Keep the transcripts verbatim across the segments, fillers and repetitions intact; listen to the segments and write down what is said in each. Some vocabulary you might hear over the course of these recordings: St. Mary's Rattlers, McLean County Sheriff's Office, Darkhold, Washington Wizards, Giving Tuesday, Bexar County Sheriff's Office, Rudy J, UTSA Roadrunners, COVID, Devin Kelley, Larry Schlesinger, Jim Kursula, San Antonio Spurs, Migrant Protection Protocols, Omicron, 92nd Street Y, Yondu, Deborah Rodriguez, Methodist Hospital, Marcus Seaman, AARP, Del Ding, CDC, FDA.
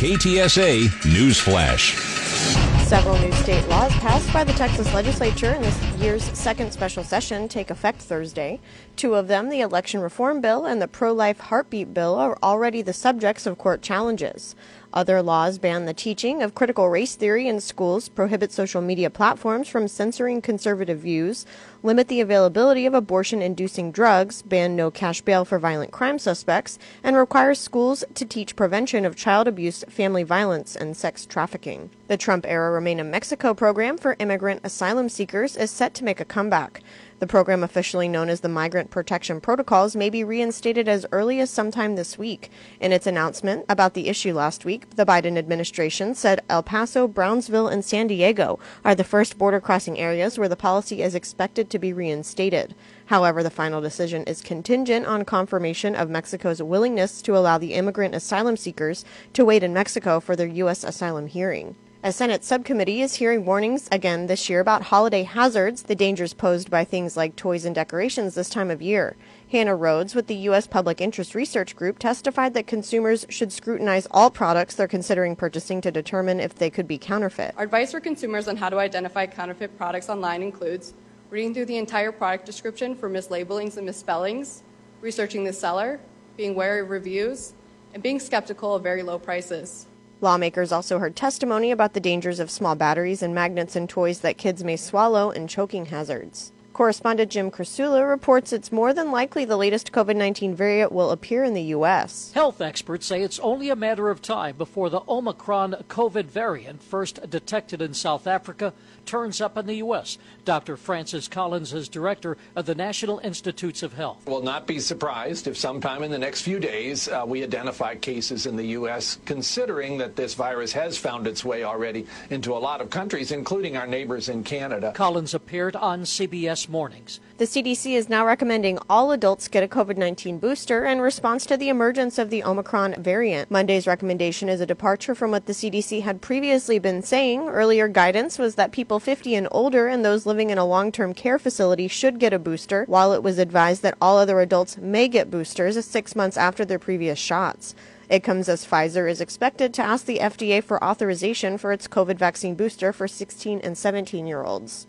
K T S A Newsflash. Several new state laws passed by the Texas legislature in this year's second special session take effect Thursday. Two of them, the election reform bill and the pro-life heartbeat bill, are already the subjects of court challenges. Other laws ban the teaching of critical race theory in schools, prohibit social media platforms from censoring conservative views, limit the availability of abortion-inducing drugs, ban no cash bail for violent crime suspects, and require schools to teach prevention of child abuse, family violence, and sex trafficking. The Trump-era Remain in Mexico program for immigrant asylum seekers is set to make a comeback. The program, officially known as the Migrant Protection Protocols, may be reinstated as early as sometime this week. In its announcement about the issue last week, the Biden administration said El Paso, Brownsville, and San Diego are the first border crossing areas where the policy is expected to be reinstated. However, the final decision is contingent on confirmation of Mexico's willingness to allow the immigrant asylum seekers to wait in Mexico for their U S asylum hearing. A Senate subcommittee is hearing warnings again this year about holiday hazards, the dangers posed by things like toys and decorations this time of year. Hannah Rhodes with the U S Public Interest Research Group testified that consumers should scrutinize all products they're considering purchasing to determine if they could be counterfeit. Our advice for consumers on how to identify counterfeit products online includes reading through the entire product description for mislabelings and misspellings, researching the seller, being wary of reviews, and being skeptical of very low prices. Lawmakers also heard testimony about the dangers of small batteries and magnets in toys that kids may swallow and choking hazards. Correspondent Jim Kursula reports it's more than likely the latest COVID nineteen variant will appear in the U S. Health experts say it's only a matter of time before the Omicron COVID variant, first detected in South Africa, turns up in the U S. Doctor Francis Collins is director of the National Institutes of Health. We'll not be surprised if sometime in the next few days uh, we identify cases in the U S, considering that this virus has found its way already into a lot of countries, including our neighbors in Canada. Collins appeared on C B S Mornings. The C D C is now recommending all adults get a COVID nineteen booster in response to the emergence of the Omicron variant. Monday's recommendation is a departure from what the C D C had previously been saying. Earlier guidance was that people fifty and older and those living in a long-term care facility should get a booster, while it was advised that all other adults may get boosters six months after their previous shots. It comes as Pfizer is expected to ask the F D A for authorization for its COVID vaccine booster for sixteen and seventeen-year-olds.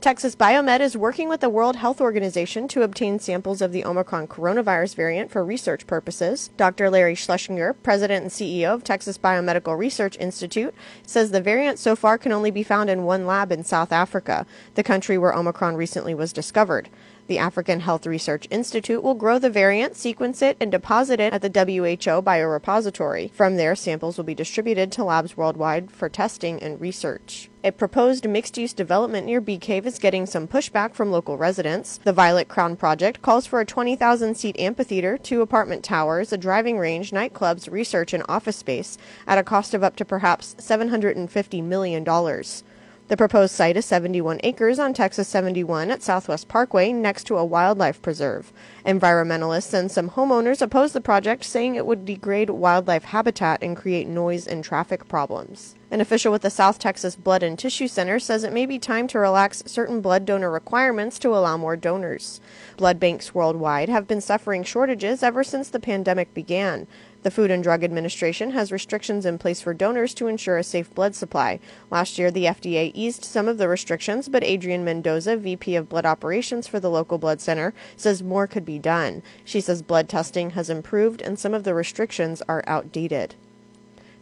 Texas Biomed is working with the World Health Organization to obtain samples of the Omicron coronavirus variant for research purposes. Doctor Larry Schlesinger, president and C E O of Texas Biomedical Research Institute, says the variant so far can only be found in one lab in South Africa, the country where Omicron recently was discovered. The African Health Research Institute will grow the variant, sequence it, and deposit it at the W H O biorepository. From there, samples will be distributed to labs worldwide for testing and research. A proposed mixed-use development near Bee Cave is getting some pushback from local residents. The Violet Crown Project calls for a twenty thousand seat amphitheater, two apartment towers, a driving range, nightclubs, research, and office space at a cost of up to perhaps seven hundred fifty million dollars. The proposed site is seventy-one acres on Texas seventy-one at Southwest Parkway next to a wildlife preserve. Environmentalists and some homeowners oppose the project, saying it would degrade wildlife habitat and create noise and traffic problems. An official with the South Texas Blood and Tissue Center says it may be time to relax certain blood donor requirements to allow more donors. Blood banks worldwide have been suffering shortages ever since the pandemic began. The Food and Drug Administration has restrictions in place for donors to ensure a safe blood supply. Last year, the F D A eased some of the restrictions, but Adrienne Mendoza, V P of Blood Operations for the local blood center, says more could be done. She says blood testing has improved and some of the restrictions are outdated.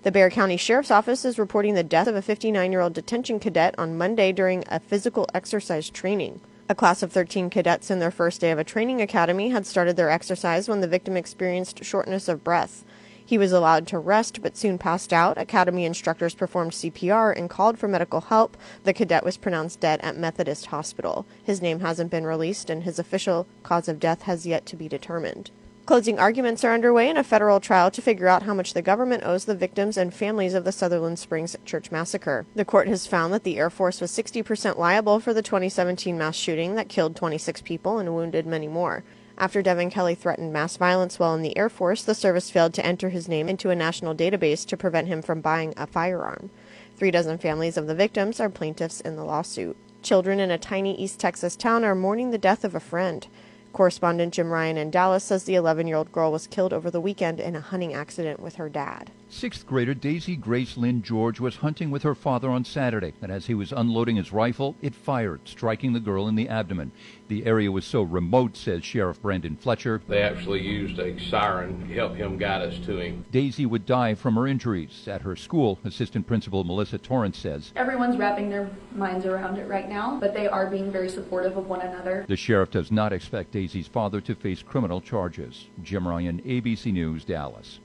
The Bexar County Sheriff's Office is reporting the death of a fifty-nine-year-old detention cadet on Monday during a physical exercise training. A class of thirteen cadets in their first day of a training academy had started their exercise when the victim experienced shortness of breath. He was allowed to rest but soon passed out. Academy instructors performed C P R and called for medical help. The cadet was pronounced dead at Methodist Hospital. His name hasn't been released and his official cause of death has yet to be determined. Closing arguments are underway in a federal trial to figure out how much the government owes the victims and families of the Sutherland Springs Church Massacre. The court has found that the Air Force was sixty percent liable for the twenty seventeen mass shooting that killed twenty-six people and wounded many more. After Devin Kelley threatened mass violence while in the Air Force, the service failed to enter his name into a national database to prevent him from buying a firearm. Three dozen families of the victims are plaintiffs in the lawsuit. Children in a tiny East Texas town are mourning the death of a friend. Correspondent Jim Ryan in Dallas says the eleven-year-old girl was killed over the weekend in a hunting accident with her dad. Sixth grader Daisy Grace Lynn George was hunting with her father on Saturday, and as he was unloading his rifle, it fired, striking the girl in the abdomen. The area was so remote, says Sheriff Brandon Fletcher. They actually used a siren to help him guide us to him. Daisy would die from her injuries. At her school, Assistant Principal Melissa Torrance says, everyone's wrapping their minds around it right now, but they are being very supportive of one another. The sheriff does not expect Daisy's father to face criminal charges. Jim Ryan, A B C News, Dallas.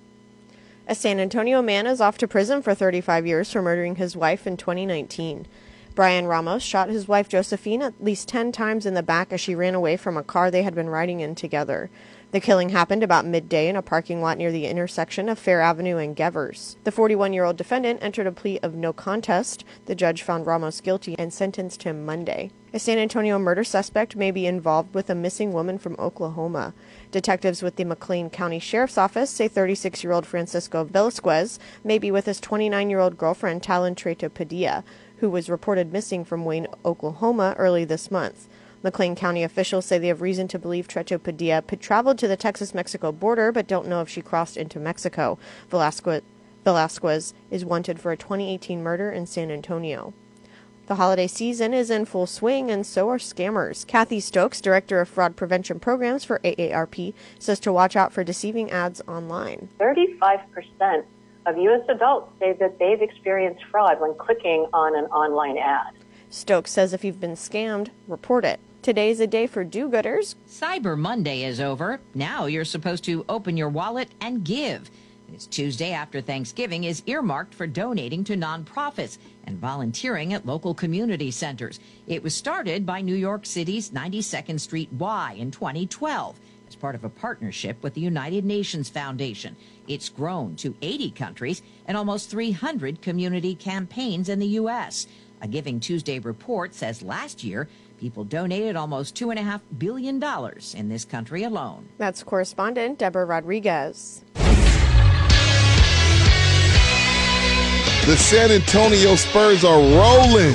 A San Antonio man is off to prison for thirty-five years for murdering his wife in twenty nineteen. Brian Ramos shot his wife Josephine at least ten times in the back as she ran away from a car they had been riding in together. The killing happened about midday in a parking lot near the intersection of Fair Avenue and Gevers. The forty-one-year-old defendant entered a plea of no contest. The judge found Ramos guilty and sentenced him Monday. A San Antonio murder suspect may be involved with a missing woman from Oklahoma. Detectives with the McLean County Sheriff's Office say thirty-six-year-old Francisco Velasquez may be with his twenty-nine-year-old girlfriend Talon Trejo Padilla, who was reported missing from Wayne, Oklahoma early this month. McLean County officials say they have reason to believe Trejo Padilla traveled to the Texas-Mexico border but don't know if she crossed into Mexico. Velasquez, Velasquez is wanted for a twenty eighteen murder in San Antonio. The holiday season is in full swing, and so are scammers. Kathy Stokes, Director of Fraud Prevention Programs for A A R P, says to watch out for deceiving ads online. thirty-five percent of U S adults say that they've experienced fraud when clicking on an online ad. Stokes says if you've been scammed, report it. Today's a day for do-gooders. Cyber Monday is over. Now you're supposed to open your wallet and give. This Tuesday after Thanksgiving is earmarked for donating to nonprofits and volunteering at local community centers. It was started by New York City's ninety-second Street Y in twenty twelve as part of a partnership with the United Nations Foundation. It's grown to eighty countries and almost three hundred community campaigns in the U S A Giving Tuesday report says last year, people donated almost two point five billion dollars in this country alone. That's correspondent Deborah Rodriguez. The San Antonio Spurs are rolling.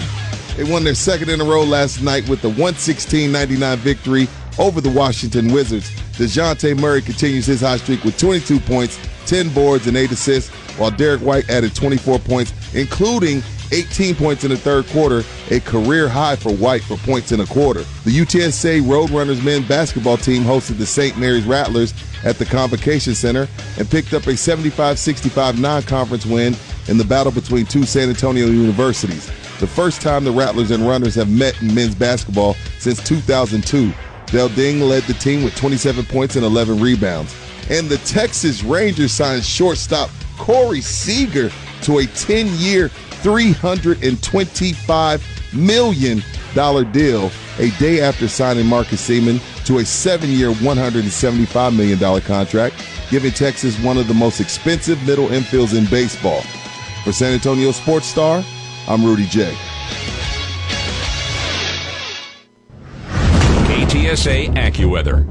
They won their second in a row last night with the one sixteen ninety-nine victory over the Washington Wizards. DeJounte Murray continues his hot streak with twenty-two points, ten boards, and eight assists, while Derek White added twenty-four points, including eighteen points in the third quarter, a career high for White for points in a quarter. The U T S A Roadrunners men's basketball team hosted the Saint Mary's Rattlers at the Convocation Center and picked up a seventy-five sixty-five non-conference win in the battle between two San Antonio universities. The first time the Rattlers and Runners have met in men's basketball since two thousand two. Del Ding led the team with twenty-seven points and eleven rebounds. And the Texas Rangers signed shortstop Corey Seager to a ten-year, three hundred twenty-five million dollars deal, a day after signing Marcus Seaman to a seven-year, one hundred seventy-five million dollars contract, giving Texas one of the most expensive middle infields in baseball. For San Antonio Sports Star, I'm Rudy J. K T S A AccuWeather.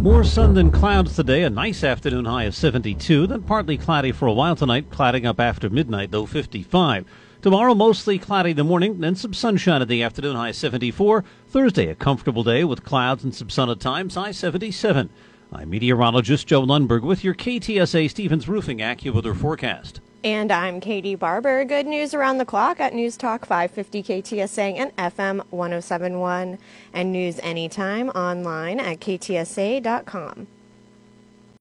More sun than clouds today, a nice afternoon high of seventy-two, then partly cloudy for a while tonight, clouding up after midnight, low fifty-five. Tomorrow, mostly cloudy in the morning, then some sunshine in the afternoon, high seventy-four. Thursday, a comfortable day with clouds and some sun at times, high seventy-seven. I'm meteorologist Joe Lundberg with your K T S A Stevens Roofing AccuWeather forecast. And I'm Katie Barber. Good news around the clock at News Talk five fifty K T S A and F M one oh seven point one. And news anytime online at K T S A dot com.